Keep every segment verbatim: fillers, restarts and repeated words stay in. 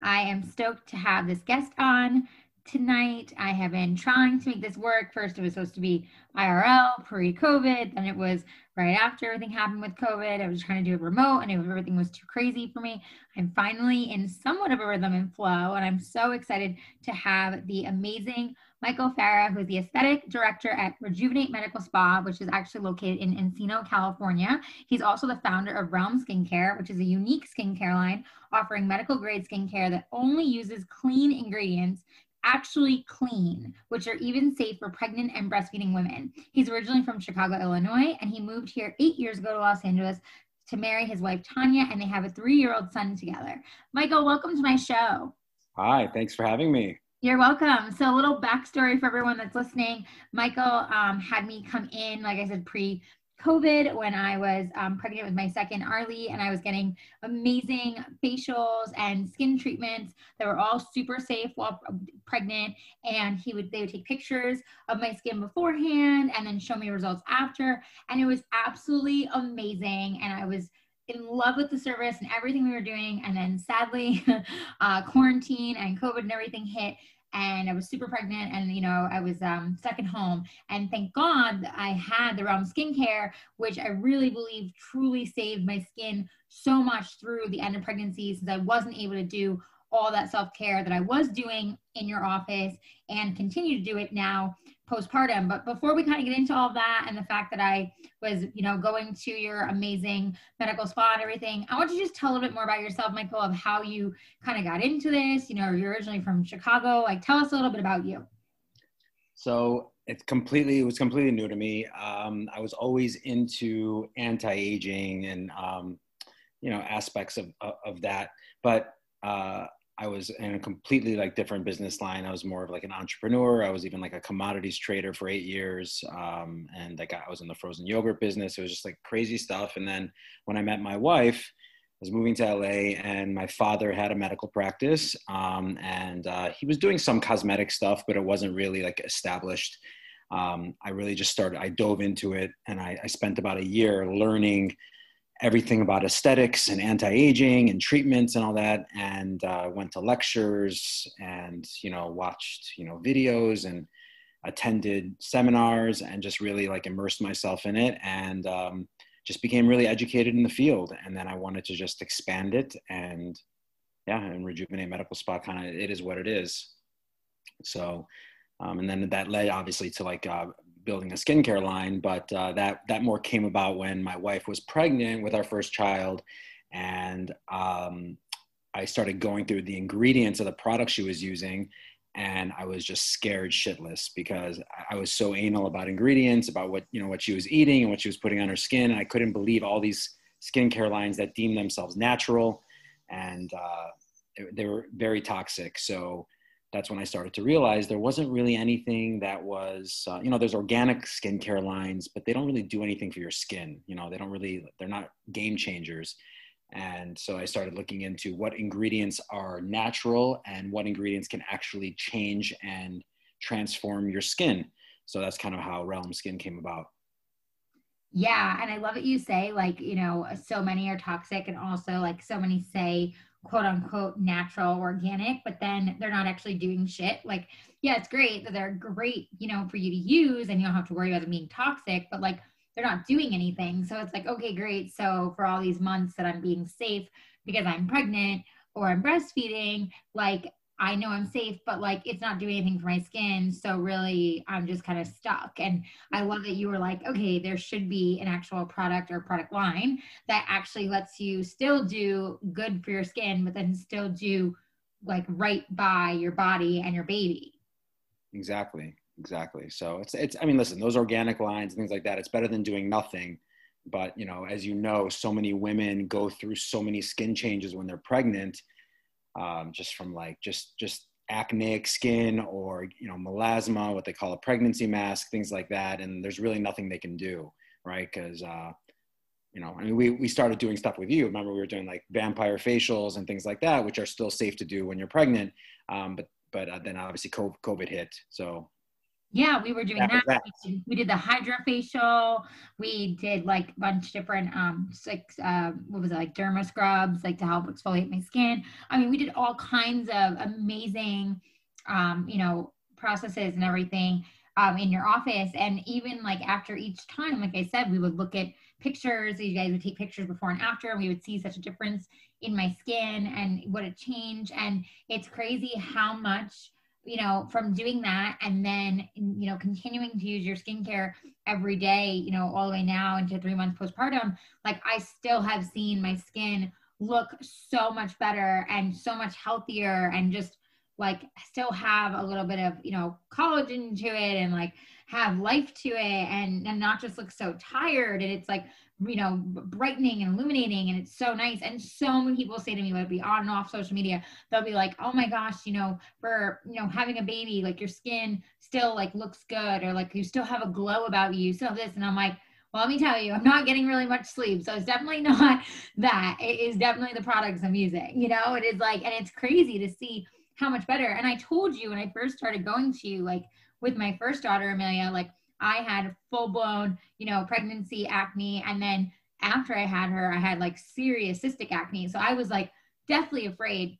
I am stoked to have this guest on tonight. I have been trying to make this work. First, it was supposed to be I R L, pre-COVID. Then it was right after everything happened with COVID. I was trying to do it remote, and it, everything was too crazy for me. I'm finally in somewhat of a rhythm and flow, and I'm so excited to have the amazing Michael Farah, who is the aesthetic director at Rejuvenate Medical Spa, which is actually located in Encino, California. He's also the founder of Realm Skincare, which is a unique skincare line offering medical-grade skincare that only uses clean ingredients, actually clean, which are even safe for pregnant and breastfeeding women. He's originally from Chicago, Illinois, and he moved here eight years ago to Los Angeles to marry his wife, Tanya, and they have a three-year-old son together. Michael, welcome to my show. Hi, thanks for having me. You're welcome. So a little backstory for everyone that's listening. Michael um, had me come in, like I said, pre- COVID when I was um, pregnant with my second Arlie, and I was getting amazing facials and skin treatments that were all super safe while pregnant, and he would they would take pictures of my skin beforehand and then show me results after, and it was absolutely amazing, and I was in love with the service and everything we were doing. And then sadly uh, quarantine and COVID and everything hit, and I was super pregnant, and, you know, I was um, stuck at home. And thank God I had the Realm Skincare, which I really believe truly saved my skin so much through the end of pregnancy, since I wasn't able to do all that self-care that I was doing in your office and continue to do it now postpartum. But before we kind of get into all that and the fact that I was, you know, going to your amazing medical spa and everything, I want you to just tell a little bit more about yourself, Michael, of how you kind of got into this. You know, you're originally from Chicago. Like, tell us a little bit about you. So it's completely, it was completely new to me. Um, I was always into anti-aging and, um, you know, aspects of, of, of that. But, uh, I was in a completely like different business line. I was more of like an entrepreneur. I was even like a commodities trader for eight years. Um, and like I was in the frozen yogurt business. It was just like crazy stuff. And then when I met my wife, I was moving to L A, and my father had a medical practice. Um, and uh, he was doing some cosmetic stuff, but it wasn't really like established. Um, I really just started, I dove into it, and I, I spent about a year learning everything about aesthetics and anti-aging and treatments and all that, and uh, went to lectures and, you know, watched, you know, videos and attended seminars and just really like immersed myself in it, and um, just became really educated in the field. And then I wanted to just expand it, and yeah, and Rejuvenate Medical Spa kind of, it is what it is. So, um, and then that led obviously to like, uh, building a skincare line, but uh, that that more came about when my wife was pregnant with our first child, and um, I started going through the ingredients of the product she was using, and I was just scared shitless because I was so anal about ingredients, about what, you know, what she was eating and what she was putting on her skin, and I couldn't believe all these skincare lines that deem themselves natural, and uh, they, they were very toxic. So that's when I started to realize there wasn't really anything that was, uh, you know, there's organic skincare lines, but they don't really do anything for your skin. You know, they don't really, they're not game changers. And so I started looking into what ingredients are natural and what ingredients can actually change and transform your skin. So that's kind of how Realm Skin came about. Yeah. And I love what you say, like, you know, so many are toxic, and also like so many say, quote unquote, natural, organic, but then they're not actually doing shit. Like, yeah, it's great that they're great, you know, for you to use, and you don't have to worry about them being toxic, but like, they're not doing anything. So it's like, okay, great. So for all these months that I'm being safe because I'm pregnant or I'm breastfeeding, like, I know I'm safe, but like, it's not doing anything for my skin. So really, I'm just kind of stuck. And I love that you were like, okay, there should be an actual product or product line that actually lets you still do good for your skin, but then still do like right by your body and your baby. Exactly. Exactly. So it's, it's, I mean, listen, those organic lines and things like that, it's better than doing nothing. But, you know, as you know, so many women go through so many skin changes when they're pregnant, um, just from like, just, just acneic skin or, you know, melasma, what they call a pregnancy mask, things like that. And there's really nothing they can do, right? Because, uh, you know, I mean, we, we started doing stuff with you. Remember, we were doing like vampire facials and things like that, which are still safe to do when you're pregnant. Um, but, but uh, then obviously COVID hit, so. Yeah, we were doing that. that. We did the hydrofacial. We did like a bunch of different, um, six, uh, what was it, like derma scrubs, like to help exfoliate my skin. I mean, we did all kinds of amazing, um, you know, processes and everything um, in your office. And even like after each time, like I said, we would look at pictures. You guys would take pictures before and after, and we would see such a difference in my skin and what it changed. And it's crazy how much, you know, from doing that and then, you know, continuing to use your skincare every day, you know, all the way now into three months postpartum, like I still have seen my skin look so much better and so much healthier and just like still have a little bit of, you know, collagen to it and like have life to it and, and not just look so tired. And it's like, you know, brightening and illuminating, and it's so nice. And so many people say to me, whether it be on and off social media, they'll be like, oh my gosh, you know, for, you know, having a baby, like your skin still like looks good, or like you still have a glow about you, so this. And I'm like, well, let me tell you, I'm not getting really much sleep. So it's definitely not that. It is definitely the products I'm using, you know. It is like, and it's crazy to see how much better. And I told you when I first started going to you, like with my first daughter, Amelia, like I had full blown, you know, pregnancy acne. And then after I had her, I had like serious cystic acne. So I was like deathly afraid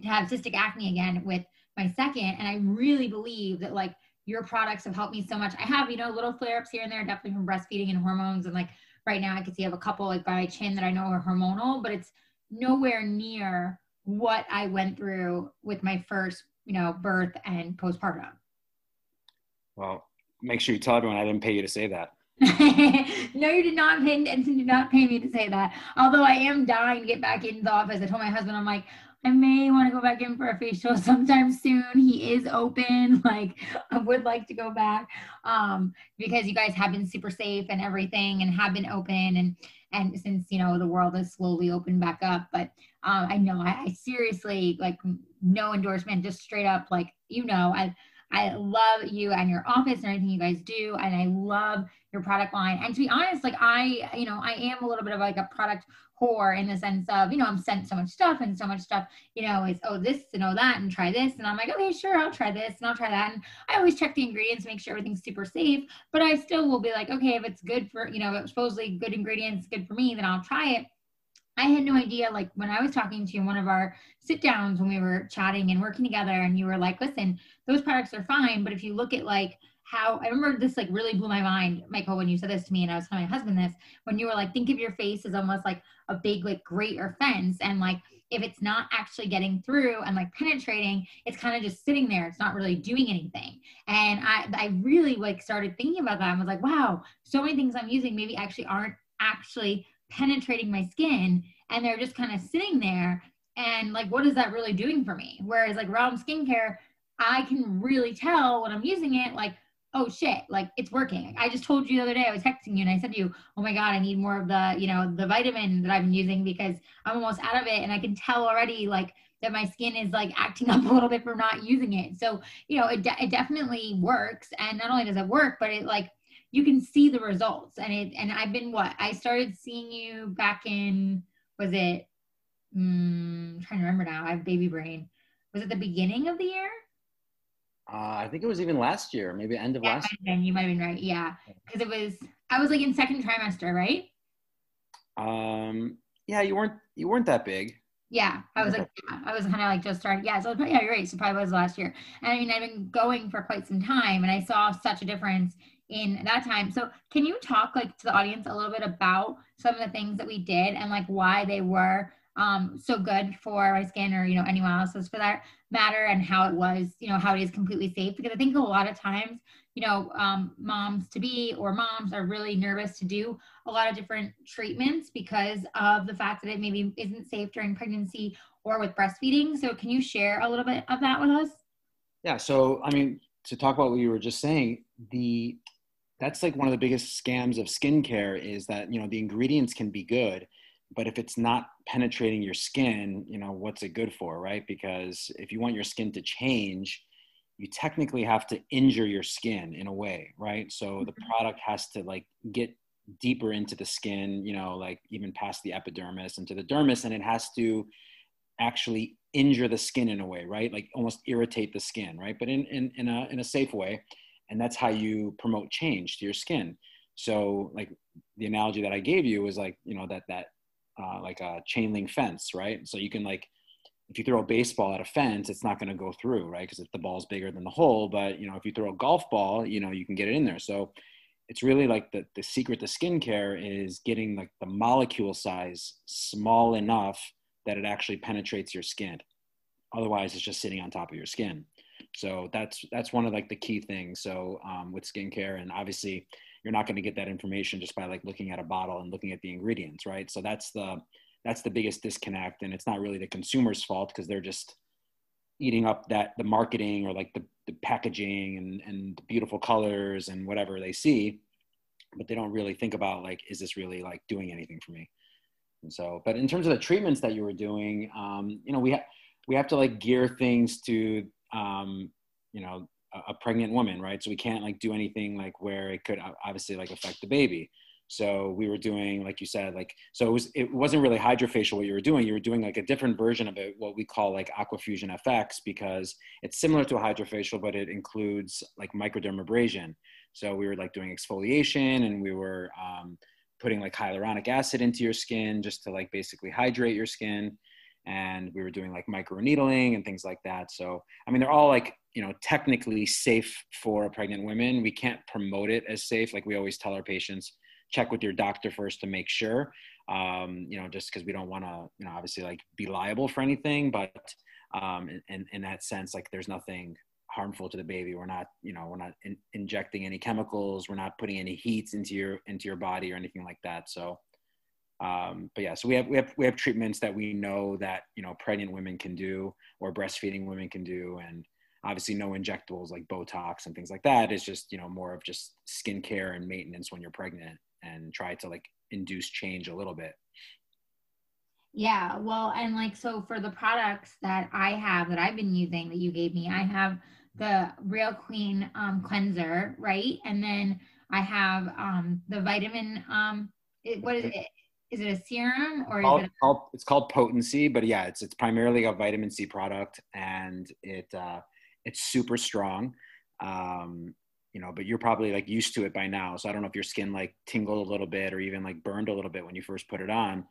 to have cystic acne again with my second. And I really believe that like your products have helped me so much. I have, you know, little flare ups here and there, definitely from breastfeeding and hormones. And like right now I can see I have a couple like by my chin that I know are hormonal, but it's nowhere near what I went through with my first, you know, birth and postpartum. Well, make sure you tell everyone I didn't pay you to say that. No, you did not pay, did not pay me to say that. Although I am dying to get back into the office. I told my husband, I'm like, I may want to go back in for a facial sometime soon. He is open. Like, I would like to go back um, because you guys have been super safe and everything and have been open. And, and since, you know, the world is slowly opened back up. But um, I know I, I seriously, like, no endorsement, just straight up, like, you know, I I love you and your office and everything you guys do. And I love your product line. And to be honest, like I, you know, I am a little bit of like a product whore in the sense of, you know, I'm sent so much stuff and so much stuff, you know, is, oh, this and oh, that and try this. And I'm like, okay, sure, I'll try this and I'll try that. And I always check the ingredients, make sure everything's super safe, but I still will be like, okay, if it's good for, you know, if it's supposedly good ingredients, good for me, then I'll try it. I had no idea, like when I was talking to you in one of our sit downs when we were chatting and working together, and you were like, listen, those products are fine. But if you look at like how, I remember this like really blew my mind, Michael, when you said this to me, and I was telling my husband this, when you were like, think of your face as almost like a big like grate or fence. And like, if it's not actually getting through and like penetrating, it's kind of just sitting there. It's not really doing anything. And I, I really like started thinking about that. I was like, wow, so many things I'm using maybe actually aren't actually penetrating my skin, and they're just kind of sitting there. And like, what is that really doing for me? Whereas like Realm Skincare, I can really tell when I'm using it, like, oh shit, like it's working. I just told you the other day, I was texting you and I said to you, oh my God, I need more of the, you know, the vitamin that I've been using because I'm almost out of it. And I can tell already like that my skin is like acting up a little bit from not using it. So, you know, it, de- it definitely works. And not only does it work, but it like, you can see the results. And it, and I've been, what I started seeing you back in, was it, um, I'm trying to remember now, I have baby brain. Was it the beginning of the year? Uh, I think it was even last year, maybe end of yeah, last year. You might've been right. Yeah. Cause it was, I was like in second trimester, right? Um, yeah, you weren't, you weren't that big. Yeah. I was like, yeah, I was kind of like just starting. Yeah. So yeah, you're right. So probably was last year. And I mean, I've been going for quite some time and I saw such a difference in that time. So can you talk like to the audience a little bit about some of the things that we did and like why they were um, so good for my skin or, you know, anyone else's for that matter, and how it was, you know, how it is completely safe? Because I think a lot of times, you know, um, moms to be or moms are really nervous to do a lot of different treatments because of the fact that it maybe isn't safe during pregnancy or with breastfeeding. So can you share a little bit of that with us? Yeah. So, I mean, to talk about what you were just saying, the that's like one of the biggest scams of skincare, is that, you know, the ingredients can be good, but if it's not penetrating your skin, you know, what's it good for, right? Because if you want your skin to change, you technically have to injure your skin in a way, right? So the product has to like get deeper into the skin, you know, like even past the epidermis into the dermis, and it has to actually injure the skin in a way, right? Like almost irritate the skin, right? But in, in, in, a, in a safe way. And that's how you promote change to your skin. So like the analogy that I gave you was like, you know, that, that uh, like a chain link fence, right? So you can like, if you throw a baseball at a fence, it's not going to go through, right? Because the ball's bigger than the hole. But, you know, if you throw a golf ball, you know, you can get it in there. So it's really like the, the secret to skincare is getting like the molecule size small enough that it actually penetrates your skin. Otherwise, it's just sitting on top of your skin. So that's that's one of like the key things. So um, with skincare, and obviously you're not going to get that information just by like looking at a bottle and looking at the ingredients, right? So that's the that's the biggest disconnect, and it's not really the consumer's fault because they're just eating up that the marketing or like the, the packaging and and the beautiful colors and whatever they see, but they don't really think about like, is this really like doing anything for me? And so, but in terms of the treatments that you were doing, um, you know, we have we have to like gear things to um, you know, a, a pregnant woman, right? So we can't like do anything like where it could obviously like affect the baby. So we were doing, like you said, like, so it was, it wasn't really hydrofacial what you were doing. You were doing like a different version of it, what we call like aquafusion F X, because it's similar to a hydrofacial, but it includes like microdermabrasion. So we were like doing exfoliation, and we were, um, putting like hyaluronic acid into your skin just to like basically hydrate your skin. And we were doing like microneedling and things like that. So, I mean, they're all like, you know, technically safe for pregnant women. We can't promote it as safe. Like we always tell our patients, check with your doctor first to make sure, um, you know, just because we don't want to, you know, obviously like be liable for anything, but um, in, in, in that sense, like there's nothing harmful to the baby. We're not, you know, we're not in, injecting any chemicals. We're not putting any heats into your, into your body or anything like that. So, um, but yeah, so we have, we have, we have treatments that we know that, you know, pregnant women can do or breastfeeding women can do. And obviously no injectables like Botox and things like that. It's just, you know, more of just skincare and maintenance when you're pregnant, and try to like induce change a little bit. Yeah, well, and like, so for the products that I have, that I've been using, that you gave me, I have the Real Queen um, cleanser, right? And then I have um, the vitamin, um, it, what is it? Is it a serum or it's called, is it? A- it's called Potency, but yeah, it's, it's primarily a vitamin C product, and it, uh, it's super strong. Um, You know, but you're probably like used to it by now. So I don't know if your skin like tingled a little bit or even like burned a little bit when you first put it on.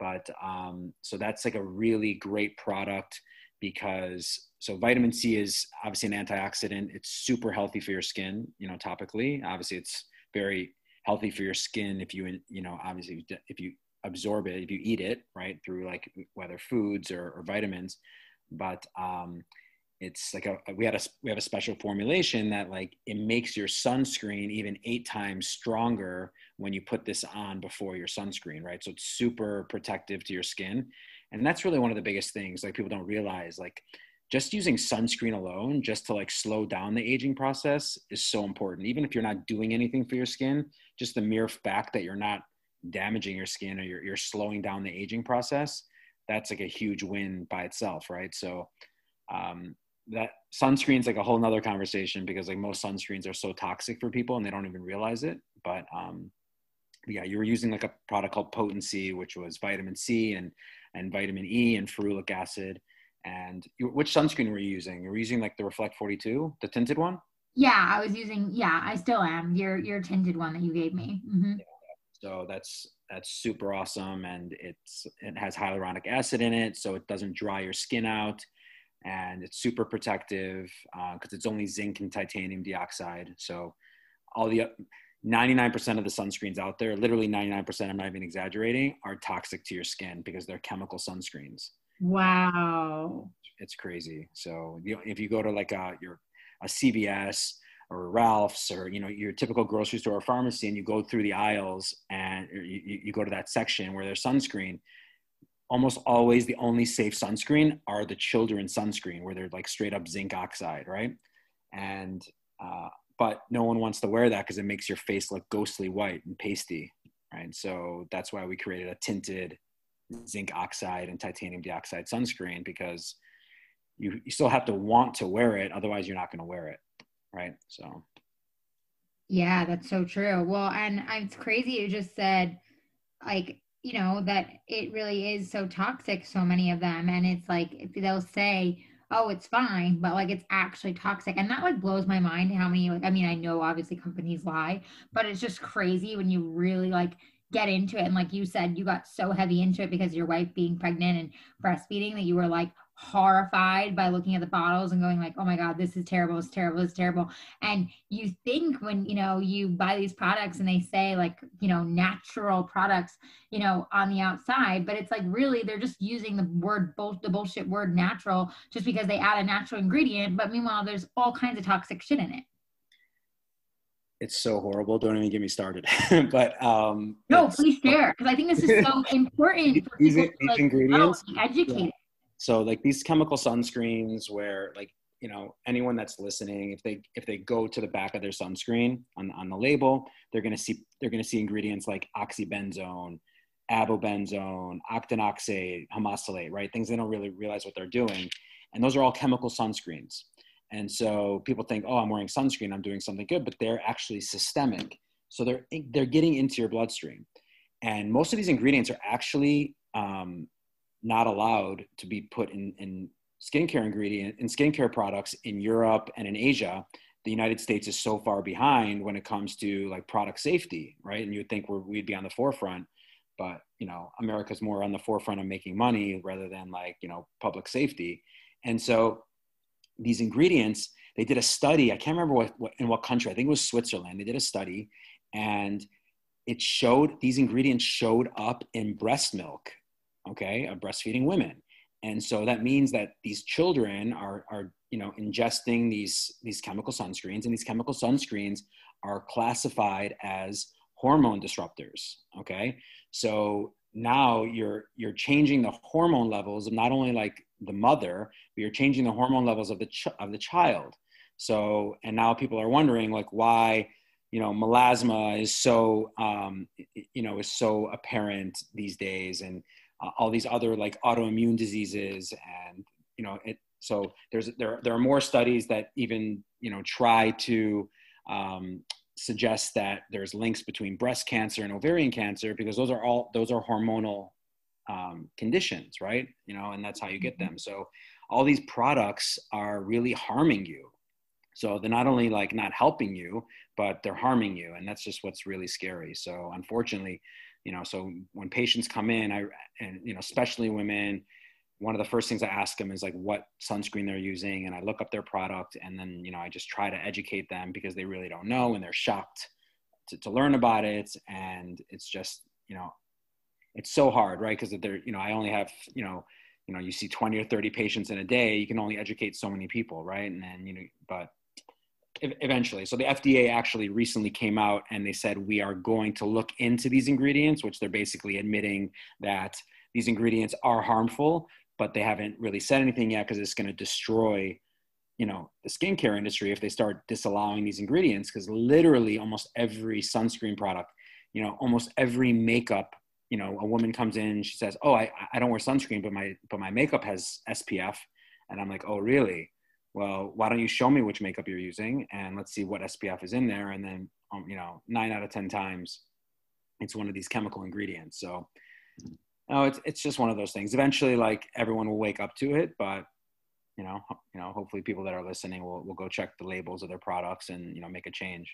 But um, so that's like a really great product because so vitamin C is obviously an antioxidant. It's super healthy for your skin, you know, topically. Obviously it's very healthy for your skin if you, you know, obviously if you absorb it, if you eat it, right, through like whether foods or, or vitamins. But um it's like a, we had a, we have a special formulation that like, it makes your sunscreen even eight times stronger when you put this on before your sunscreen, right? So it's super protective to your skin. And that's really one of the biggest things like people don't realize, like just using sunscreen alone, just to like slow down the aging process is so important. Even if you're not doing anything for your skin, just the mere fact that you're not damaging your skin or you're, you're slowing down the aging process, that's like a huge win by itself, right? So, um, that sunscreen's like a whole nother conversation because like most sunscreens are so toxic for people and they don't even realize it. But um, yeah, you were using like a product called Potency, which was vitamin C and, and vitamin E and ferulic acid. And you, which sunscreen were you using? You were using like the Reflect forty-two, the tinted one? Yeah, I was using, yeah, I still am. Your, your tinted one that you gave me. Mm-hmm. Yeah. So that's, that's super awesome. And it's, it has hyaluronic acid in it. So it doesn't dry your skin out. And it's super protective because uh, it's only zinc and titanium dioxide. So all the ninety-nine percent of the sunscreens out there, literally ninety-nine percent, I'm not even exaggerating, are toxic to your skin because they're chemical sunscreens. Wow. It's crazy. So you know, if you go to like a, your, a C V S or Ralph's or, you know, your typical grocery store or pharmacy and you go through the aisles and you, you go to that section where there's sunscreen, almost always the only safe sunscreen are the children's sunscreen where they're like straight up zinc oxide, right? And uh, but no one wants to wear that because it makes your face look ghostly white and pasty, right? So that's why we created a tinted zinc oxide and titanium dioxide sunscreen, because you, you still have to want to wear it. Otherwise you're not going to wear it. Right. So. Yeah, that's so true. Well, and it's crazy. You just said like, you know, that it really is so toxic, so many of them. And it's like, they'll say, oh, it's fine, but like, it's actually toxic. And that like blows my mind how many, like, I mean, I know obviously companies lie, but it's just crazy when you really like get into it. And like you said, you got so heavy into it because your wife being pregnant and breastfeeding that you were like horrified by looking at the bottles and going like, oh my God, this is terrible. It's terrible. It's terrible. And you think when, you know, you buy these products and they say like, you know, natural products, you know, on the outside, but it's like, really, they're just using the word, bull- the bullshit word natural, just because they add a natural ingredient. But meanwhile, there's all kinds of toxic shit in it. It's so horrible. Don't even get me started. but um, no, please share. Cause I think this is so important for people to like, ingredients. Oh, educate. Yeah. So like these chemical sunscreens where like, you know, anyone that's listening, if they, if they go to the back of their sunscreen on, on the label, they're going to see, they're going to see ingredients like oxybenzone, avobenzone, octinoxate, homosalate, right? Things they don't really realize what they're doing. And those are all chemical sunscreens. And so people think, oh, I'm wearing sunscreen, I'm doing something good, but they're actually systemic. So they're, they're getting into your bloodstream. And most of these ingredients are actually, um, not allowed to be put in, in skincare ingredient in skincare products in Europe and in Asia. The United States is so far behind when it comes to like product safety, right? And you would think we're, we'd be on the forefront, but you know, America's more on the forefront of making money rather than like, you know, public safety. And so these ingredients, they did a study. I can't remember what, what in what country, I think it was Switzerland. They did a study and it showed these ingredients showed up in breast milk. Okay, of breastfeeding women. And so that means that these children are, are, you know, ingesting these, these chemical sunscreens, and these chemical sunscreens are classified as hormone disruptors. Okay. So now you're, you're changing the hormone levels of not only like the mother, but you're changing the hormone levels of the, ch- of the child. So, and now people are wondering like why, you know, melasma is so, um, you know, is so apparent these days, and Uh, all these other like autoimmune diseases. And, you know, it, so there's, there, there are more studies that even, you know, try to um, suggest that there's links between breast cancer and ovarian cancer, because those are all, those are hormonal um, conditions, right? You know, and that's how you get them. So all these products are really harming you. So they're not only like not helping you, but they're harming you. And that's just what's really scary. So unfortunately, you know, so when patients come in, I, and, you know, especially women, one of the first things I ask them is like what sunscreen they're using. And I look up their product, and then, you know, I just try to educate them because they really don't know, and they're shocked to, to learn about it. And it's just, you know, it's so hard, right? Because they're, you know, I only have, you know, you know, you see twenty or thirty patients in a day, you can only educate so many people, right? And then, you know, but eventually. So the F D A actually recently came out and they said, we are going to look into these ingredients, which they're basically admitting that these ingredients are harmful, but they haven't really said anything yet because it's going to destroy, you know, the skincare industry if they start disallowing these ingredients, because literally almost every sunscreen product, you know, almost every makeup, you know, a woman comes in and she says, oh, I, I don't wear sunscreen, but my, but my makeup has S P F. And I'm like, oh, really? Well, why don't you show me which makeup you're using, and let's see what S P F is in there. And then, um, you know, nine out of ten times, it's one of these chemical ingredients. So, no, it's it's just one of those things. Eventually, like everyone will wake up to it, but you know, you know, hopefully people that are listening will will go check the labels of their products and, you know, make a change.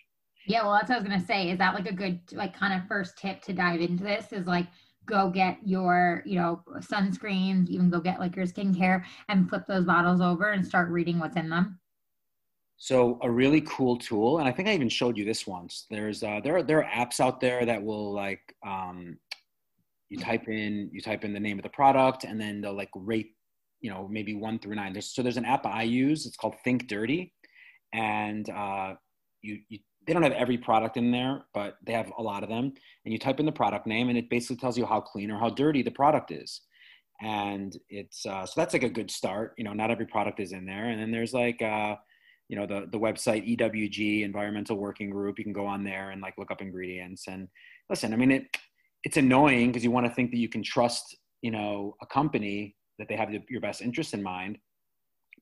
Yeah, well, that's what I was gonna say. Is that like a good like kind of first tip to dive into this? Is like, go get your, you know, sunscreens, even go get like your skincare and flip those bottles over and start reading what's in them. So a really cool tool, and I think I even showed you this once. There's uh, there are there are apps out there that will like um, you type in you type in the name of the product, and then they'll like rate, you know, maybe one through nine. There's, so there's an app I use. It's called Think Dirty, and uh, you you. They don't have every product in there, but they have a lot of them. And you type in the product name, and it basically tells you how clean or how dirty the product is. And it's, uh, so that's like a good start. You know, not every product is in there. And then there's like, uh, you know, the, the website, E W G, Environmental Working Group. You can go on there and like look up ingredients. And listen, I mean, it, it's annoying because you want to think that you can trust, you know, a company that they have the, your best interest in mind,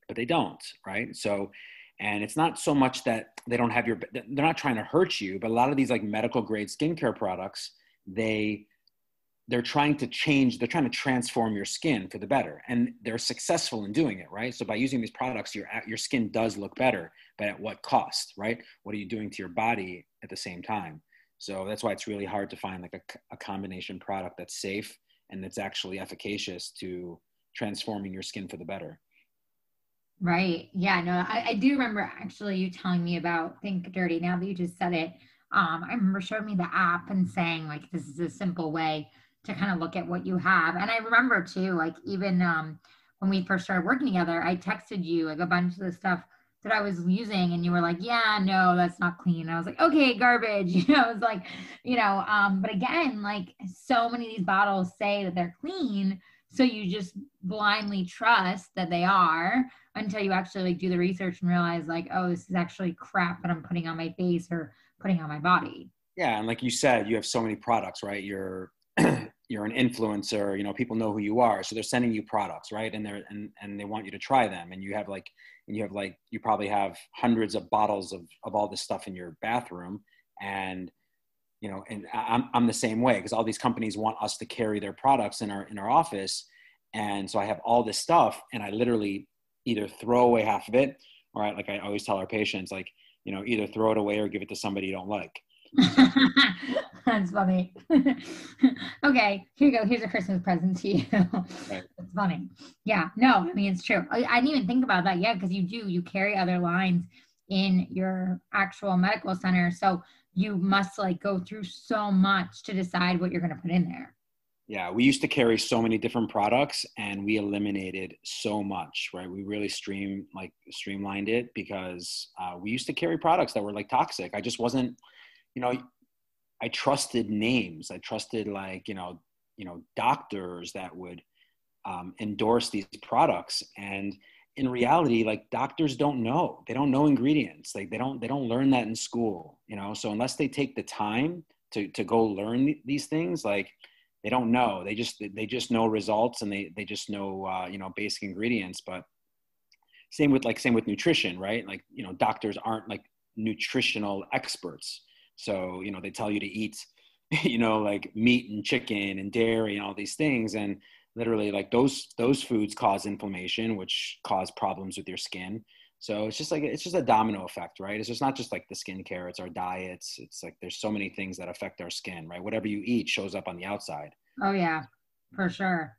but they don't. Right. So, and it's not so much that they don't have your, they're not trying to hurt you, but a lot of these like medical grade skincare products, they, they're trying to change, they're trying to transform your skin for the better. And they're successful in doing it, right? So by using these products, your, your skin does look better, but at what cost, right? What are you doing to your body at the same time? So that's why it's really hard to find like a, a combination product that's safe and that's actually efficacious to transforming your skin for the better. Right. Yeah, no, I, I do remember actually you telling me about Think Dirty. Now that you just said it, um, I remember showing me the app and saying like, this is a simple way to kind of look at what you have. And I remember too, like even um, when we first started working together, I texted you like a bunch of the stuff that I was using and you were like, yeah, no, that's not clean. And I was like, okay, garbage. You know, it's like, you know, um, but again, like so many of these bottles say that they're clean. So you just blindly trust that they are until you actually like do the research and realize like, oh, this is actually crap that I'm putting on my face or putting on my body. Yeah. And like you said, you have so many products, right? You're you're an influencer, you know, people know who you are. So they're sending you products, right? And they're, and, and they want you to try them. And you have like, and you have like, you probably have hundreds of bottles of, of all this stuff in your bathroom. And, you know, and I'm, I'm the same way because all these companies want us to carry their products in our, in our office. And so I have all this stuff and I literally either throw away half of it or I, like I always tell our patients, like, you know, either throw it away or give it to somebody you don't like. That's funny. Okay, here you go. Here's a Christmas present to you. Right. It's funny. Yeah, no, I mean, it's true. I, I didn't even think about that yet because you do, you carry other lines in your actual medical center. So you must like go through so much to decide what you're going to put in there. Yeah, we used to carry so many different products and we eliminated so much, right? We really stream like streamlined it because uh, we used to carry products that were like toxic. I just wasn't, you know, I trusted names. I trusted like, you know, you know, doctors that would um, endorse these products. And in reality, like doctors don't know, they don't know ingredients. Like they don't, they don't learn that in school, you know? So unless they take the time to, to go learn these things, like they don't know, they just, they just know results and they, they just know, uh, you know, basic ingredients, but same with like, same with nutrition, right? Like, you know, doctors aren't like nutritional experts. So, you know, they tell you to eat, you know, like meat and chicken and dairy and all these things. And literally like those, those foods cause inflammation, which cause problems with your skin. So it's just like, it's just a domino effect, right? It's just not just like the skincare, it's our diets. It's like, there's so many things that affect our skin, right? Whatever you eat shows up on the outside. Oh yeah, for sure.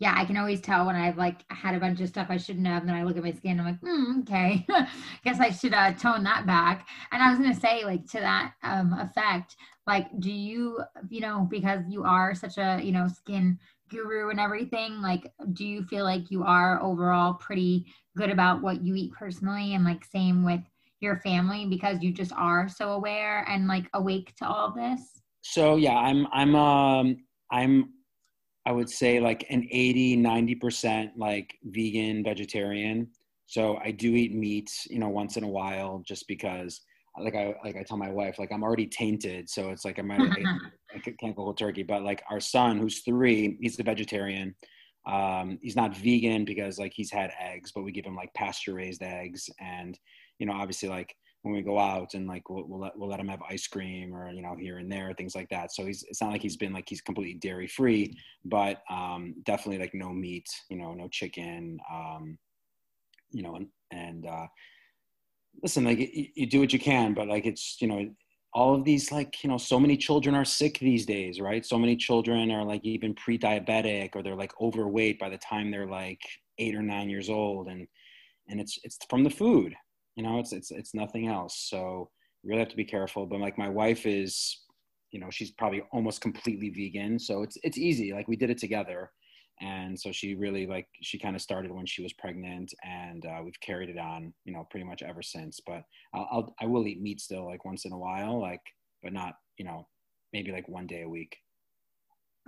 Yeah, I can always tell when I've like had a bunch of stuff I shouldn't have, and then I look at my skin and I'm like, mm, okay, guess I should uh, tone that back. And I was going to say like to that um, effect, like, do you, you know, because you are such a, you know, skin guru and everything, like, do you feel like you are overall pretty good about what you eat personally? And like, same with your family, because you just are so aware and like awake to all this. So yeah, I'm, I'm, um, I'm, I would say like an eighty, ninety percent like vegan, vegetarian. So I do eat meat, you know, once in a while, just because like I, like I tell my wife, like I'm already tainted. So it's like, I might, I can't go whole turkey, but like our son who's three, he's a vegetarian. Um, he's not vegan because like he's had eggs, but we give him like pasture raised eggs. And, you know, obviously like when we go out and like, we'll, we'll let, we'll let him have ice cream or, you know, here and there, things like that. So he's, it's not like he's been like, he's completely dairy free, but, um, definitely like no meat, you know, no chicken, um, you know, and, and, uh, listen, like you, you do what you can, but like, it's, you know, all of these, like, you know, so many children are sick these days, right? So many children are like even pre-diabetic or they're like overweight by the time they're like eight or nine years old. And, and it's, it's from the food. You know, it's, it's, it's nothing else. So you really have to be careful. But like my wife is, you know, she's probably almost completely vegan. So it's, it's easy. Like we did it together. And so she really like, she kind of started when she was pregnant and uh, we've carried it on, you know, pretty much ever since, but I'll, I'll, I will eat meat still like once in a while, like, but not, you know, maybe like one day a week.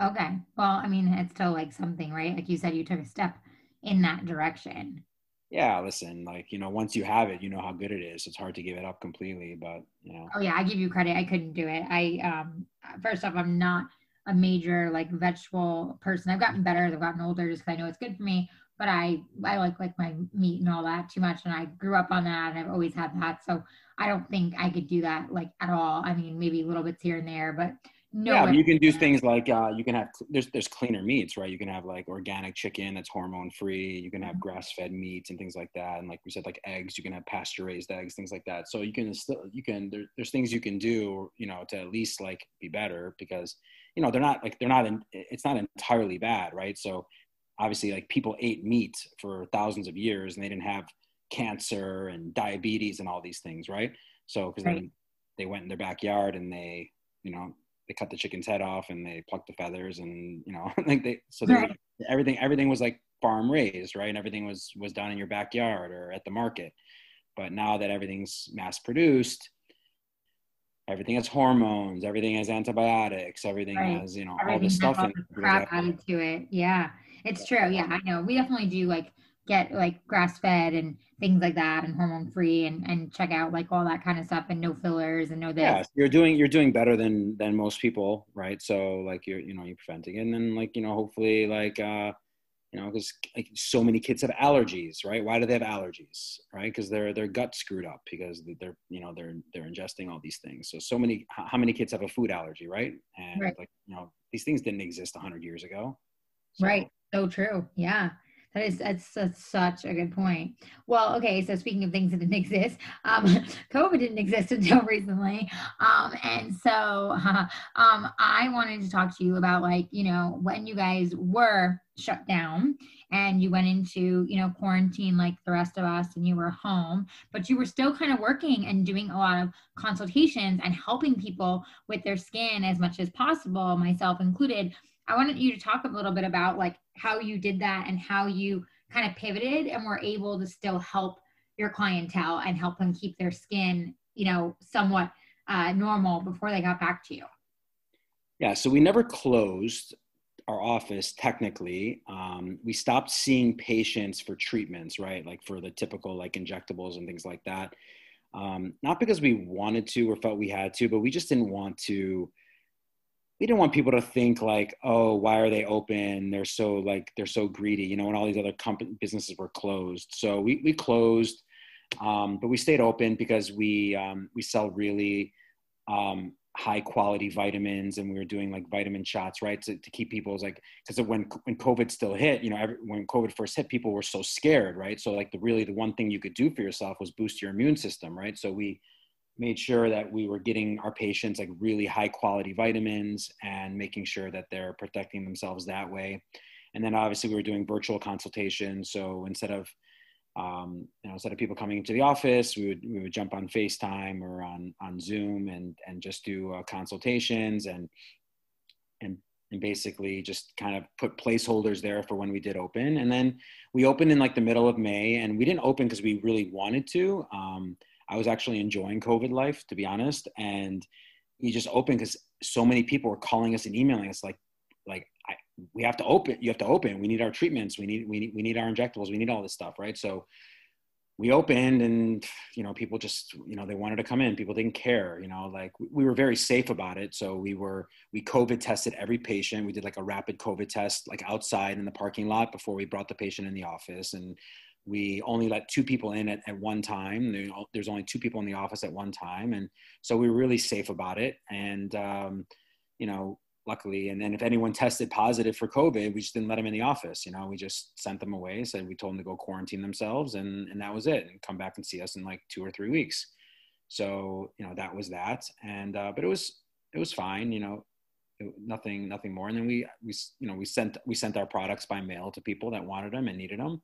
Okay. Well, I mean, it's still like something, right? Like you said, you took a step in that direction. yeah, listen, like, you know, once you have it, you know how good it is. It's hard to give it up completely, but, you know. Oh yeah, I give you credit. I couldn't do it. I, um, first off, I'm not a major like vegetable person. I've gotten better as I've gotten older just because I know it's good for me, but I, I like, like my meat and all that too much. And I grew up on that and I've always had that. So I don't think I could do that like at all. I mean, maybe little bits here and there, but no. Yeah, you can do things like, uh, you can have, there's, there's cleaner meats, right? You can have like organic chicken that's hormone free. You can have grass fed meats and things like that. And like we said, like eggs, you can have pasture raised eggs, things like that. So you can still, you can, there, there's things you can do, you know, to at least like be better because, you know, they're not like, they're not, in, it's not entirely bad. Right. So obviously like people ate meat for thousands of years and they didn't have cancer and diabetes and all these things. Right. So, cause right. then they went in their backyard and they, you know, they cut the chicken's head off and they plucked the feathers and, you know, like they, so they, right. everything, everything was like farm raised. Right. And everything was, was done in your backyard or at the market. But now that everything's mass produced, everything has hormones, everything has antibiotics, everything right. has, you know, everything all this stuff. All the crap added to it. Yeah, it's true. Yeah, I know. We definitely do like get like grass fed and things like that and hormone free and, and check out like all that kind of stuff and no fillers and no this. Yeah, so you're doing, you're doing better than, than most people. Right. So like you're, you know, you're preventing it. And then like, you know, hopefully like, uh, you know, because like so many kids have allergies, right? Why do they have allergies, right? Because their their gut screwed up because they're you know they're they're ingesting all these things. So so many, how many kids have a food allergy, right? And right. like you know these things didn't exist one hundred years ago. So. Right. So true. Yeah, that is that's, that's such a good point. Well, okay. So speaking of things that didn't exist, um, COVID didn't exist until recently, um, and so uh, um, I wanted to talk to you about like you know when you guys were shut down and you went into, you know, quarantine like the rest of us and you were home, but you were still kind of working and doing a lot of consultations and helping people with their skin as much as possible, myself included. I wanted you to talk a little bit about like how you did that and how you kind of pivoted and were able to still help your clientele and help them keep their skin, you know, somewhat uh, normal before they got back to you. Yeah. So we never closed our office technically. Um, we stopped seeing patients for treatments, right? Like for the typical like injectables and things like that. Um, not because we wanted to or felt we had to, but we just didn't want to, we didn't want people to think like, oh, why are they open? They're so like, they're so greedy, you know, and all these other company businesses were closed. So we, we closed, um, but we stayed open because we, um, we sell really, um, high quality vitamins and we were doing like vitamin shots, right? To, to keep people's like, because when when COVID still hit, you know, every, when COVID first hit, people were so scared, right? So like the really the one thing you could do for yourself was boost your immune system, right? So we made sure that we were getting our patients like really high quality vitamins and making sure that they're protecting themselves that way. And then obviously we were doing virtual consultations. So instead of Um, you know, instead of people coming into the office, we would, we would jump on FaceTime or on, on Zoom and, and just do uh, consultations and, and, and basically just kind of put placeholders there for when we did open. And then we opened in like the middle of May and we didn't open because we really wanted to. Um, I was actually enjoying COVID life, to be honest. And we just opened because so many people were calling us and emailing us like, like, I, we have to open, you have to open, we need our treatments. We need, we need, we need our injectables. We need all this stuff. Right. So we opened and, you know, people just, you know, they wanted to come in, people didn't care, you know, like we were very safe about it. So we were, we COVID tested every patient. We did like a rapid COVID test, like outside in the parking lot before we brought the patient in the office. And we only let two people in at, at one time. There's only two people in the office at one time. And so we were really safe about it. And, um, you know, luckily. And then if anyone tested positive for COVID, we just didn't let them in the office. You know, we just sent them away, said we told them to go quarantine themselves and, and that was it, and come back and see us in like two or three weeks. So, you know, that was that. And, uh, but it was, it was fine, you know, it, nothing, nothing more. And then we, we, you know, we sent, we sent our products by mail to people that wanted them and needed them.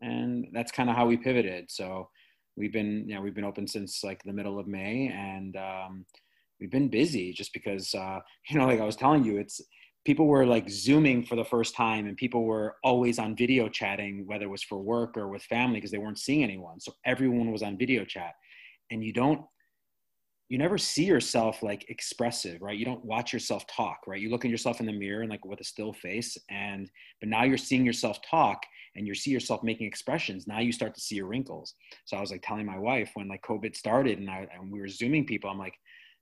And that's kind of how we pivoted. So we've been, you know, we've been open since like the middle of May and, um, we've been busy just because, uh, you know, like I was telling you, it's people were like Zooming for the first time and people were always on video chatting, whether it was for work or with family, because they weren't seeing anyone. So everyone was on video chat and you don't, you never see yourself like expressive, right? You don't watch yourself talk, right? You look at yourself in the mirror and like with a still face, and, but now you're seeing yourself talk and you see yourself making expressions. Now you start to see your wrinkles. So I was like telling my wife when like COVID started and, I, and we were Zooming people, I'm like,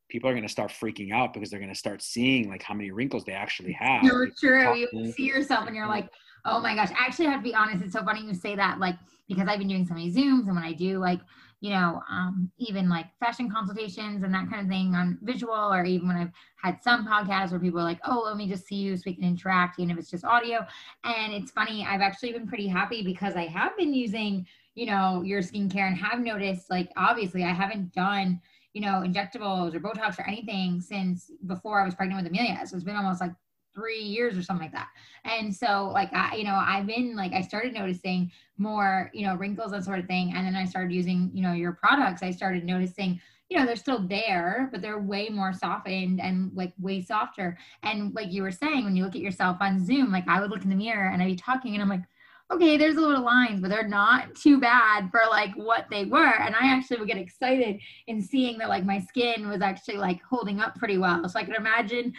people are going to start freaking out because they're going to start seeing like how many wrinkles they actually have. So like, true. You see yourself and you're like, oh my gosh. I actually have to be honest. It's so funny you say that, like, because I've been doing so many Zooms, and when I do like, you know, um, even like fashion consultations and that kind of thing on visual, or even when I've had some podcasts where people are like, oh, let me just see you so we can interact, even if it's just audio. And it's funny, I've actually been pretty happy because I have been using, you know, your skincare and have noticed, like, obviously I haven't done, you know, injectables or Botox or anything since before I was pregnant with Amelia. So it's been almost like three years or something like that. And so like, I, you know, I've been like, I started noticing more, you know, wrinkles, that sort of thing. And then I started using, you know, your products. I started noticing, you know, they're still there, but they're way more softened and like way softer. And like you were saying, when you look at yourself on Zoom, like I would look in the mirror and I'd be talking and I'm like, okay, there's a little lines, but they're not too bad for like what they were. And I actually would get excited in seeing that like my skin was actually like holding up pretty well. So I could imagine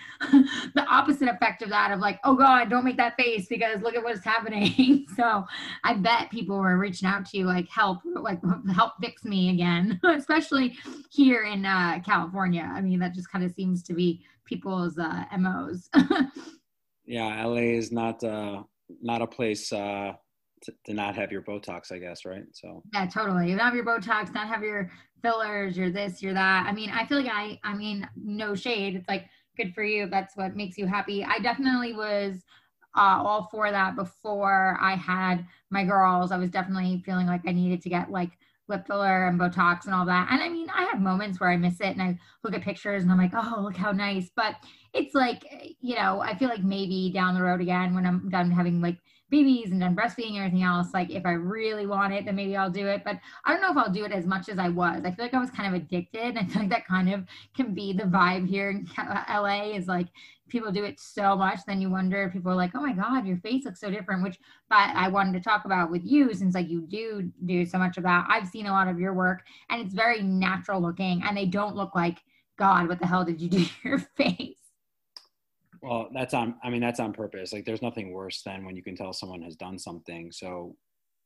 the opposite effect of that, of like, oh God, don't make that face because look at what's happening. So I bet people were reaching out to you like help, like help fix me again, especially here in uh, California. I mean, that just kind of seems to be people's uh, M Os. Yeah, L A is not... Uh... not a place uh, to, to not have your Botox, I guess, right? So yeah, totally. Not have your Botox, not have your fillers, your this, your that. I mean, I feel like I, I mean, no shade. It's like, good for you. That's what makes you happy. I definitely was uh, all for that before I had my girls. I was definitely feeling like I needed to get like lip filler and Botox and all that. And I mean, I have moments where I miss it and I look at pictures and I'm like, oh, look how nice. But it's like, you know, I feel like maybe down the road again, when I'm done having like babies and done breastfeeding and everything else, like if I really want it, then maybe I'll do it. But I don't know if I'll do it as much as I was. I feel like I was kind of addicted. And I feel like that kind of can be the vibe here in L A, is like people do it so much. Then you wonder, people are like, oh my God, your face looks so different, which, but I wanted to talk about with you, since like you do do so much of that. I've seen a lot of your work and it's very natural looking, and they don't look like, God, what the hell did you do to your face? Well, that's on, I mean, that's on purpose. Like there's nothing worse than when you can tell someone has done something. So,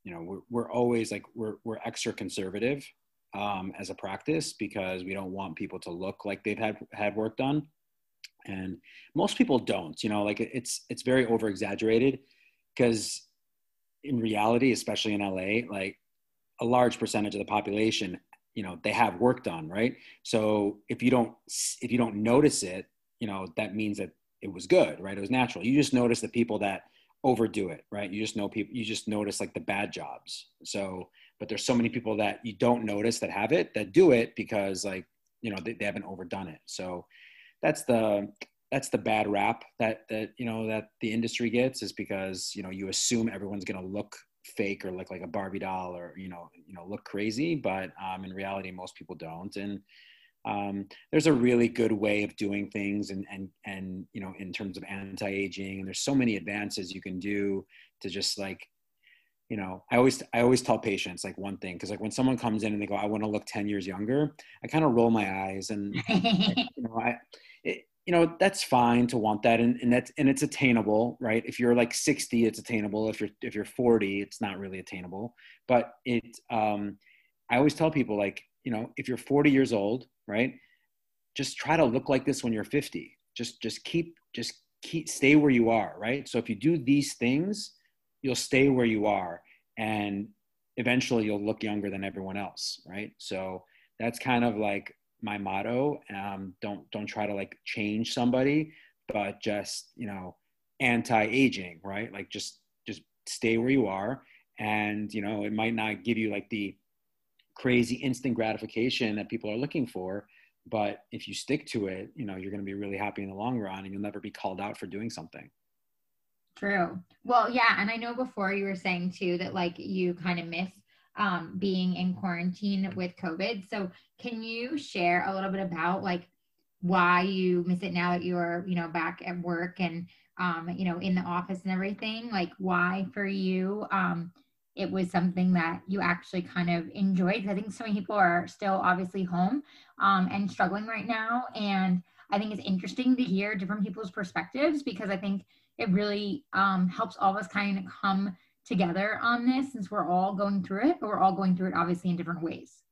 you know, we're, we're always like, we're, we're extra conservative um, as a practice, because we don't want people to look like they've had, had work done. And most people don't, you know, like it's, it's very over exaggerated, because in reality, especially in L A, like a large percentage of the population, you know, they have work done. Right. So if you don't, if you don't notice it, you know, that means that it was good, right? It was natural. You just notice the people that overdo it, right? You just know people, you just notice like the bad jobs. So, but there's so many people that you don't notice that have it, that do it because like, you know, they, they haven't overdone it. So that's the, that's the bad rap that, that, you know, that the industry gets, is because, you know, you assume everyone's going to look fake or look like a Barbie doll, or, you know, you know, look crazy, but um, in reality, most people don't. And Um, there's a really good way of doing things, and, and, and, you know, in terms of anti-aging, and there's so many advances you can do to just like, you know, I always, I always tell patients like one thing. Cause like when someone comes in and they go, I want to look ten years younger, I kind of roll my eyes and, you know, I, it, you know, that's fine to want that. And, and that's, and it's attainable, right? If you're like sixty, it's attainable. If you're, if you're forty, it's not really attainable, but it, um, I always tell people like, you know, if you're forty years old, right? Just try to look like this when you're fifty. Just, just keep, just keep, stay where you are, right? So if you do these things, you'll stay where you are, and eventually you'll look younger than everyone else, right? So that's kind of like my motto. Um, don't, don't try to like change somebody, but just, you know, anti-aging, right? Like just, just stay where you are. And, you know, it might not give you like the crazy instant gratification that people are looking for, but if you stick to it, you know, you're going to be really happy in the long run, and you'll never be called out for doing something. True. Well, yeah. And I know before you were saying too, that like you kind of miss um, being in quarantine with COVID. So can you share a little bit about like why you miss it now that you're, you know, back at work and, um, you know, in the office and everything, like why for you, um, it was something that you actually kind of enjoyed. I think so many people are still obviously home um, and struggling right now. And I think it's interesting to hear different people's perspectives, because I think it really um, helps all of us kind of come together on this, since we're all going through it, but we're all going through it obviously in different ways.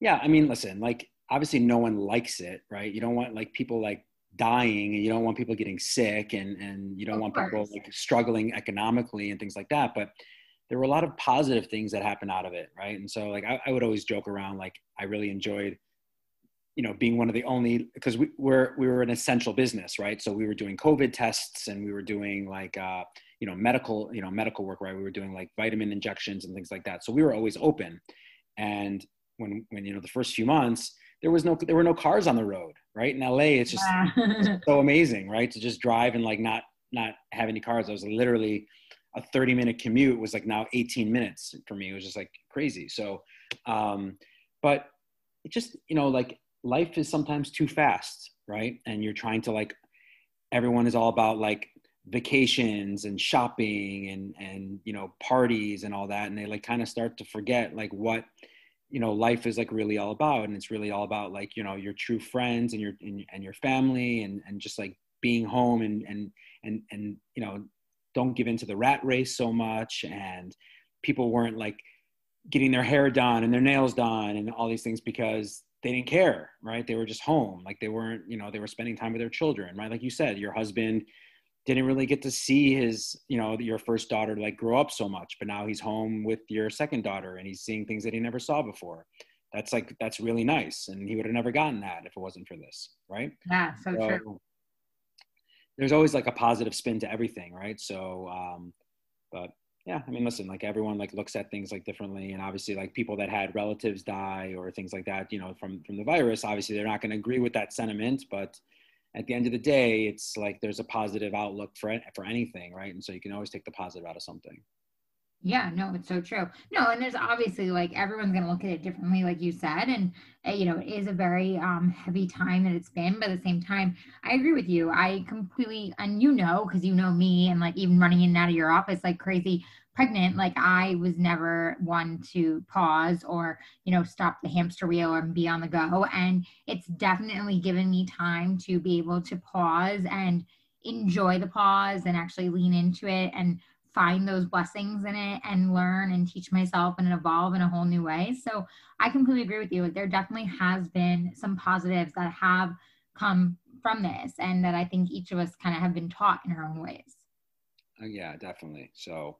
Yeah. I mean, listen, like, obviously no one likes it, right? You don't want like people like dying, and you don't want people getting sick, and, and you don't want people like struggling economically and things like that. But there were a lot of positive things that happened out of it. Right. And so like, I, I would always joke around, like, I really enjoyed, you know, being one of the only, because we were, we were an essential business, right? So we were doing COVID tests, and we were doing like, uh, you know, medical, you know, medical work, right? We were doing like vitamin injections and things like that. So we were always open. And when, when, you know, the first few months, there was no, there were no cars on the road, right? In L A, it's just, yeah. It's so amazing, right? To just drive and like not, not have any cars. I was literally a thirty minute commute was like now eighteen minutes for me. It was just like crazy. So, um, but it just, you know, like, life is sometimes too fast, right? And you're trying to like, everyone is all about like vacations and shopping and, and, you know, parties and all that. And they like kind of start to forget like what, you know, life is like really all about. And it's really all about like, you know, your true friends and your, and, and your family and, and just like being home and, and, and, and, you know, don't give into the rat race so much. And people weren't like getting their hair done and their nails done and all these things because they didn't care, right? They were just home. Like they weren't, you know, they were spending time with their children, right? Like you said, your husband didn't really get to see his, you know, your first daughter like grow up so much, but now he's home with your second daughter and he's seeing things that he never saw before. That's like, that's really nice. And he would have never gotten that if it wasn't for this, right? Yeah, so, so true. There's always like a positive spin to everything, right? So, um, but yeah, I mean, listen, like everyone like looks at things like differently. And obviously like people that had relatives die or things like that, you know, from, from the virus, obviously they're not going to agree with that sentiment. But at the end of the day, it's like, there's a positive outlook for for anything. Right. And so you can always take the positive out of something. Yeah, no, it's so true. No. And there's obviously like, everyone's going to look at it differently, like you said, and uh, you know, it is a very um, heavy time that it's been, but at the same time, I agree with you. I completely, and you know, cause you know me and like even running in and out of your office, like crazy pregnant, like I was never one to pause or, you know, stop the hamster wheel and be on the go. And it's definitely given me time to be able to pause and enjoy the pause and actually lean into it and find those blessings in it and learn and teach myself and evolve in a whole new way. So I completely agree with you. There definitely has been some positives that have come from this and that I think each of us kind of have been taught in our own ways. Uh, yeah, definitely. So,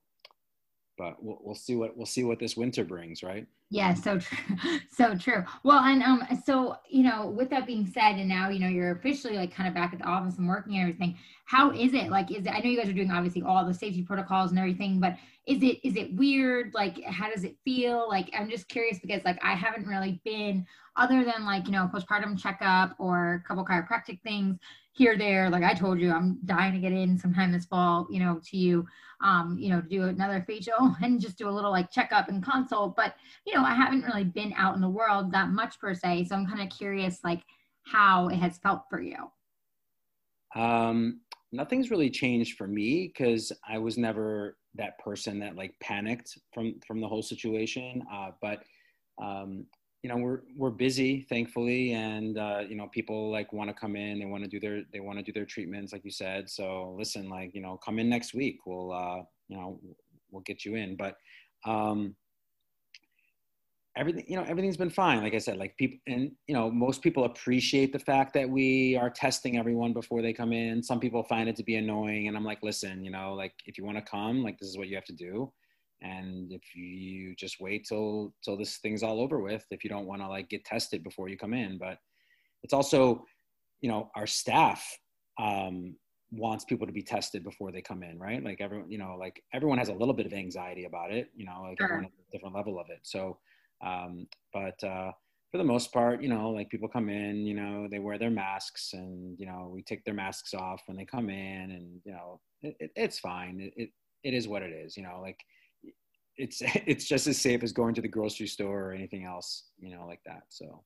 but we'll, we'll see what, we'll see what this winter brings, right? Yeah. So true. So true. Well, and, um, so, you know, with that being said, and now, you know, you're officially like kind of back at the office and working and everything. How is it? Like, is it, I know you guys are doing obviously all the safety protocols and everything, but is it, is it weird? Like, how does it feel? Like, I'm just curious because like, I haven't really been other than like, you know, postpartum checkup or a couple chiropractic things here, there, like I told you, I'm dying to get in sometime this fall, you know, to you, um, you know, to do another facial and just do a little like checkup and consult. But, you know, I haven't really been out in the world that much per se. So I'm kind of curious, like how it has felt for you. Um, nothing's really changed for me because I was never that person that like panicked from, from the whole situation. Uh, but, um, you know, we're, we're busy, thankfully. And, uh, you know, people like want to come in, they want to do their, they want to do their treatments, like you said. So listen, like, you know, come in next week. We'll, uh, you know, we'll get you in, but, um, everything, you know, everything's been fine. Like I said, like people, and, you know, most people appreciate the fact that we are testing everyone before they come in. Some people find it to be annoying. And I'm like, listen, you know, like if you want to come, like, this is what you have to do. And if you just wait till, till this thing's all over with, if you don't want to like get tested before you come in. But it's also, you know, our staff um, wants people to be tested before they come in, right? Like everyone, you know, like everyone has a little bit of anxiety about it, you know, like everyone has a different level of it. So, um, but uh, for the most part, you know, like people come in, you know, they wear their masks and, you know, we take their masks off when they come in and, you know, it, it, it's fine. It, it it is what it is, you know, like, it's, it's just as safe as going to the grocery store or anything else, you know, like that. So.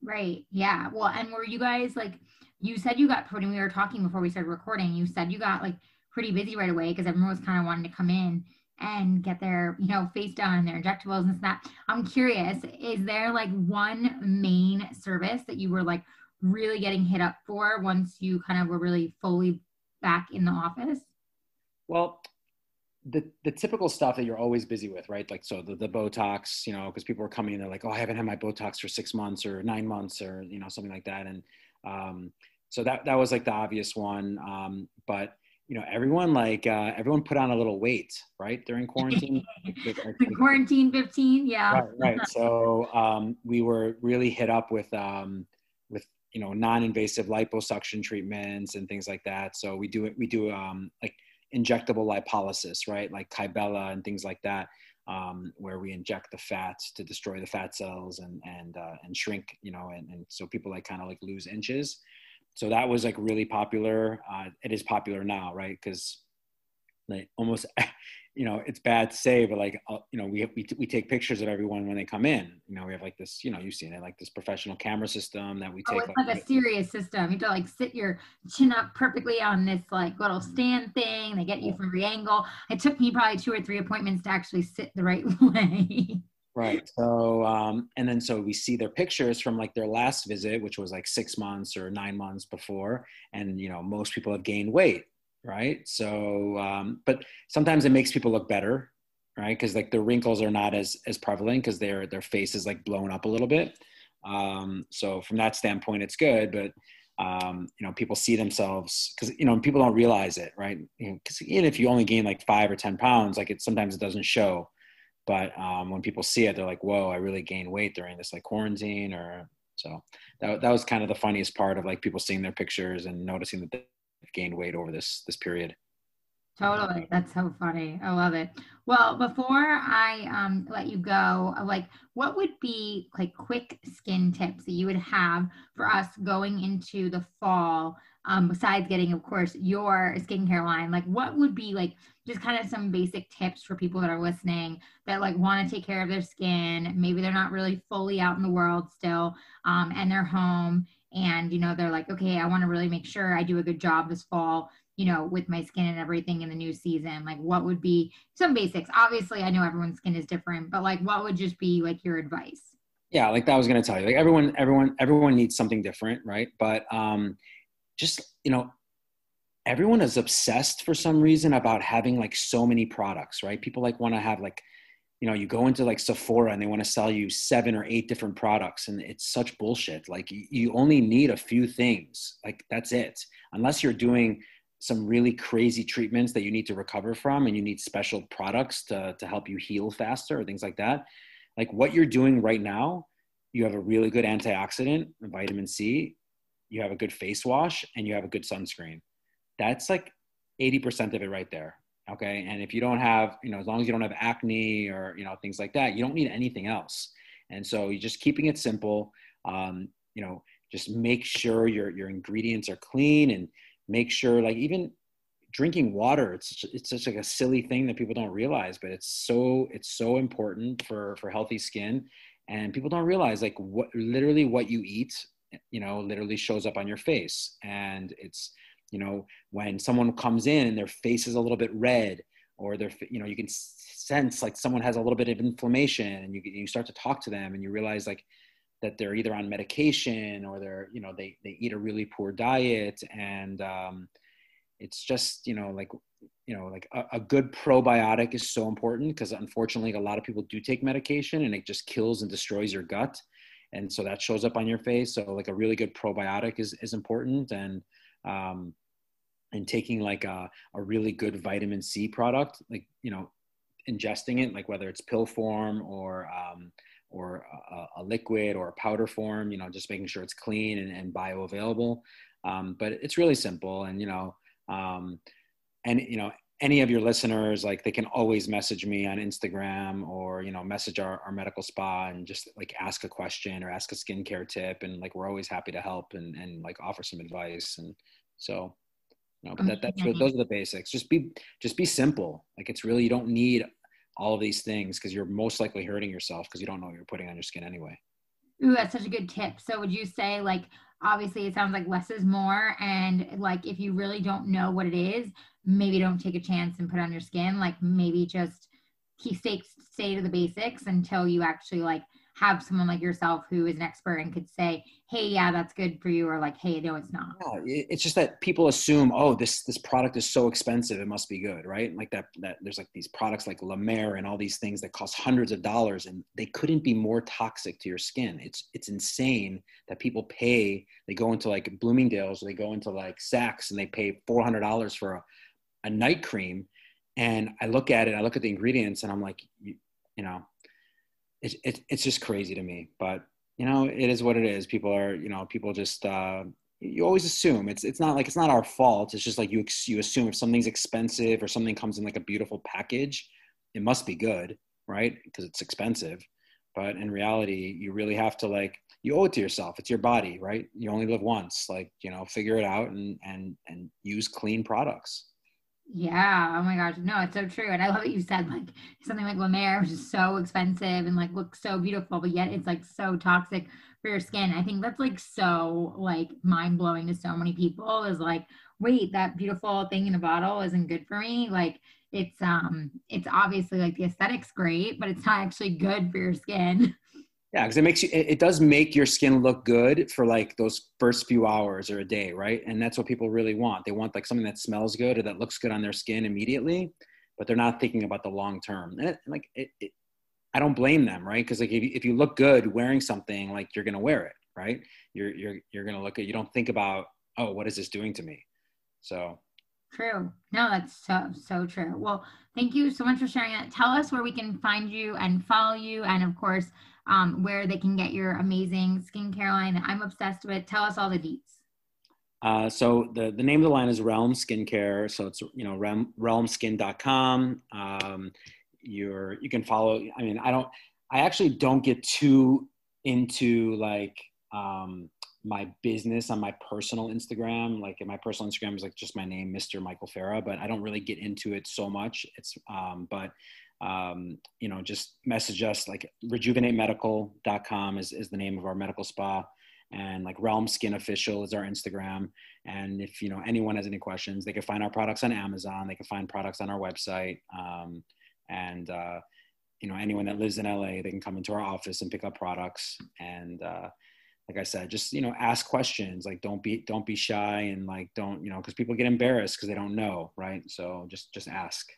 Right. Yeah. Well, and were you guys like, you said you got, when we were talking before we started recording, you said you got like pretty busy right away because everyone was kind of wanting to come in and get their, you know, face done and their injectables and that. I'm curious, is there like one main service that you were like really getting hit up for once you kind of were really fully back in the office? Well, the the typical stuff that you're always busy with, right? Like, so the, the Botox, you know, because people are coming and they're like, oh, I haven't had my Botox for six months or nine months or, you know, something like that. And um, so that, that was like the obvious one. Um, but, you know, everyone like, uh, everyone put on a little weight, right? During quarantine. like, like, like, quarantine fifteen, yeah. Right, right. So um, we were really hit up with, um, with, you know, non-invasive liposuction treatments and things like that. So we do it, we do um, like, injectable lipolysis, right? Like Kybella and things like that, um, where we inject the fat to destroy the fat cells and and uh, and shrink, you know, and, and so people like kind of like lose inches. So that was like really popular. Uh, it is popular now, right? Because like almost, you know, it's bad to say, but like, uh, you know, we, have, we, we take pictures of everyone when they come in. You know, we have like this, you know, you've seen it, like this professional camera system that we take. Oh, it's like, like a serious system. You have to like sit your chin up perfectly on this like little stand thing. They get you from every angle. It took me probably two or three appointments to actually sit the right way. Right. So, um, and then so we see their pictures from like their last visit, which was like six months or nine months before. And, you know, most people have gained weight. Right. So, um, but sometimes it makes people look better, right? Cause like the wrinkles are not as, as prevalent cause their, their face is like blown up a little bit. Um, so from that standpoint, it's good, but, um, you know, people see themselves cause, you know, people don't realize it, right? You know, cause even if you only gain like five or ten pounds, like it, sometimes it doesn't show, but, um, when people see it, they're like, whoa, I really gained weight during this like quarantine or so that, that was kind of the funniest part of like people seeing their pictures and noticing that they gained weight over this this period. Totally. That's so funny. I love it. Well, before I um let you go, like what would be like quick skin tips that you would have for us going into the fall, um besides getting of course your skincare line? Like what would be like just kind of some basic tips for people that are listening that like want to take care of their skin? Maybe they're not really fully out in the world still, um and they're home. And, you know, they're like, okay, I want to really make sure I do a good job this fall, you know, with my skin and everything in the new season. Like what would be some basics? Obviously, I know everyone's skin is different, but like what would just be like your advice? Yeah, like that was going to tell you, like everyone, everyone, everyone needs something different, right? But um, just, you know, everyone is obsessed for some reason about having like so many products, right? People like want to have like, you know, you go into like Sephora and they want to sell you seven or eight different products. And it's such bullshit. Like you only need a few things. Like that's it. Unless you're doing some really crazy treatments that you need to recover from and you need special products to, to help you heal faster or things like that. Like what you're doing right now, you have a really good antioxidant, vitamin C, you have a good face wash, and you have a good sunscreen. That's like eighty percent of it right there. Okay. And if you don't have, you know, as long as you don't have acne or, you know, things like that, you don't need anything else. And so you're just keeping it simple. Um, you know, just make sure your, your ingredients are clean and make sure like even drinking water, it's such, it's such like a silly thing that people don't realize, but it's so, it's so important for, for healthy skin. And people don't realize like what, literally what you eat, you know, literally shows up on your face. And it's, you know, when someone comes in and their face is a little bit red or they're, you know, you can sense like someone has a little bit of inflammation and you, you start to talk to them and you realize like that they're either on medication or they're, you know, they, they eat a really poor diet. And um, it's just, you know, like, you know, like a, a good probiotic is so important because unfortunately a lot of people do take medication and it just kills and destroys your gut. And so that shows up on your face. So like a really good probiotic is, is important. And, um, and taking like a, a really good vitamin C product, like, you know, ingesting it, like whether it's pill form or, um, or a, a liquid or a powder form, you know, just making sure it's clean and, and bioavailable. Um, but it's really simple. And, you know, um, and, you know, any of your listeners, like they can always message me on Instagram or, you know, message our, our medical spa and just like ask a question or ask a skincare tip. And like, we're always happy to help and, and like offer some advice. And so, you know, but that, that's what, those are the basics. Just be, just be simple. Like it's really, you don't need all of these things because you're most likely hurting yourself because you don't know what you're putting on your skin anyway. Ooh, that's such a good tip. So would you say like, obviously it sounds like less is more. And like, if you really don't know what it is, maybe don't take a chance and put on your skin, like maybe just he stay, stay to the basics until you actually like have someone like yourself who is an expert and could say, hey, yeah, that's good for you. Or like, hey, no, it's not. Yeah, it's just that people assume, oh, this, this product is so expensive, it must be good. Right. Like that, that there's like these products like La Mer and all these things that cost hundreds of dollars, and they couldn't be more toxic to your skin. It's, it's insane that people pay, they go into like Bloomingdale's or they go into like Saks and they pay four hundred dollars for a, a night cream. And I look at it, I look at the ingredients and I'm like, you, you know, It, it, it's just crazy to me, but you know, it is what it is. People are, you know, people just, uh, you always assume it's, it's not like, it's not our fault. It's just like, you, you assume if something's expensive or something comes in like a beautiful package, it must be good, right? Because it's expensive. But in reality, you really have to like, you owe it to yourself. It's your body, right? You only live once, like, you know, figure it out and, and, and use clean products. Yeah. Oh my gosh. No, it's so true. And I love what you said, like something like La Mer, which is so expensive and like looks so beautiful, but yet it's like so toxic for your skin. I think that's like so like mind blowing to so many people, is like, wait, that beautiful thing in a bottle isn't good for me. Like it's, um, it's obviously like the aesthetic's great, but it's not actually good for your skin. Yeah. Cause it makes you, it, it does make your skin look good for like those first few hours or a day. Right. And that's what people really want. They want like something that smells good or that looks good on their skin immediately, but they're not thinking about the long-term. And it, like, it, it, I don't blame them. Right. Cause like if you, if you look good wearing something, like you're going to wear it, right. You're, you're, you're going to look at, you don't think about, oh, what is this doing to me? So. True. No, that's so, so true. Well, thank you so much for sharing that. Tell us where we can find you and follow you. And of course, um, where they can get your amazing skincare line that I'm obsessed with. Tell us all the deets. Uh, so the, the name of the line is Realm Skincare. So it's, you know, realm, realm skin dot com. Um, you're, you can follow, I mean, I don't, I actually don't get too into like, um, my business on my personal Instagram. Like my personal Instagram is like just my name, Mister Michael Farah, but I don't really get into it so much. It's, um, but, um, you know, just message us, like rejuvenate medical dot com is, is the name of our medical spa, and like Realm Skin Official is our Instagram. And if, you know, anyone has any questions, they can find our products on Amazon. They can find products on our website. Um, and, uh, you know, anyone that lives in L A, they can come into our office and pick up products. And, uh, like I said, just, you know, ask questions, like don't be, don't be shy, and like, don't, you know, cause people get embarrassed cause they don't know. Right. So just, just ask.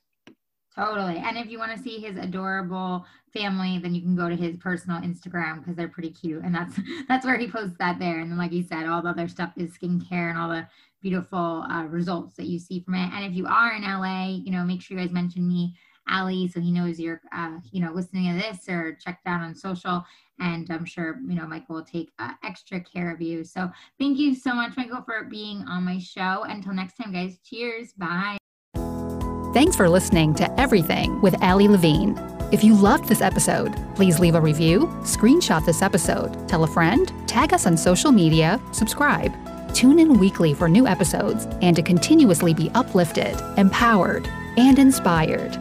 Totally. And if you want to see his adorable family, then you can go to his personal Instagram, cause they're pretty cute. And that's, that's where he posts that there. And then, like you said, all the other stuff is skincare and all the beautiful uh, results that you see from it. And if you are in L A, you know, make sure you guys mention me, Ali, so he knows you're, uh, you know, listening to this, or check down on social. And I'm sure, you know, Michael will take uh, extra care of you. So thank you so much, Michael, for being on my show. Until next time, guys, cheers. Bye. Thanks for listening to Everything with Ali Levine. If you loved this episode, please leave a review, screenshot this episode, tell a friend, tag us on social media, subscribe. Tune in weekly for new episodes and to continuously be uplifted, empowered, and inspired.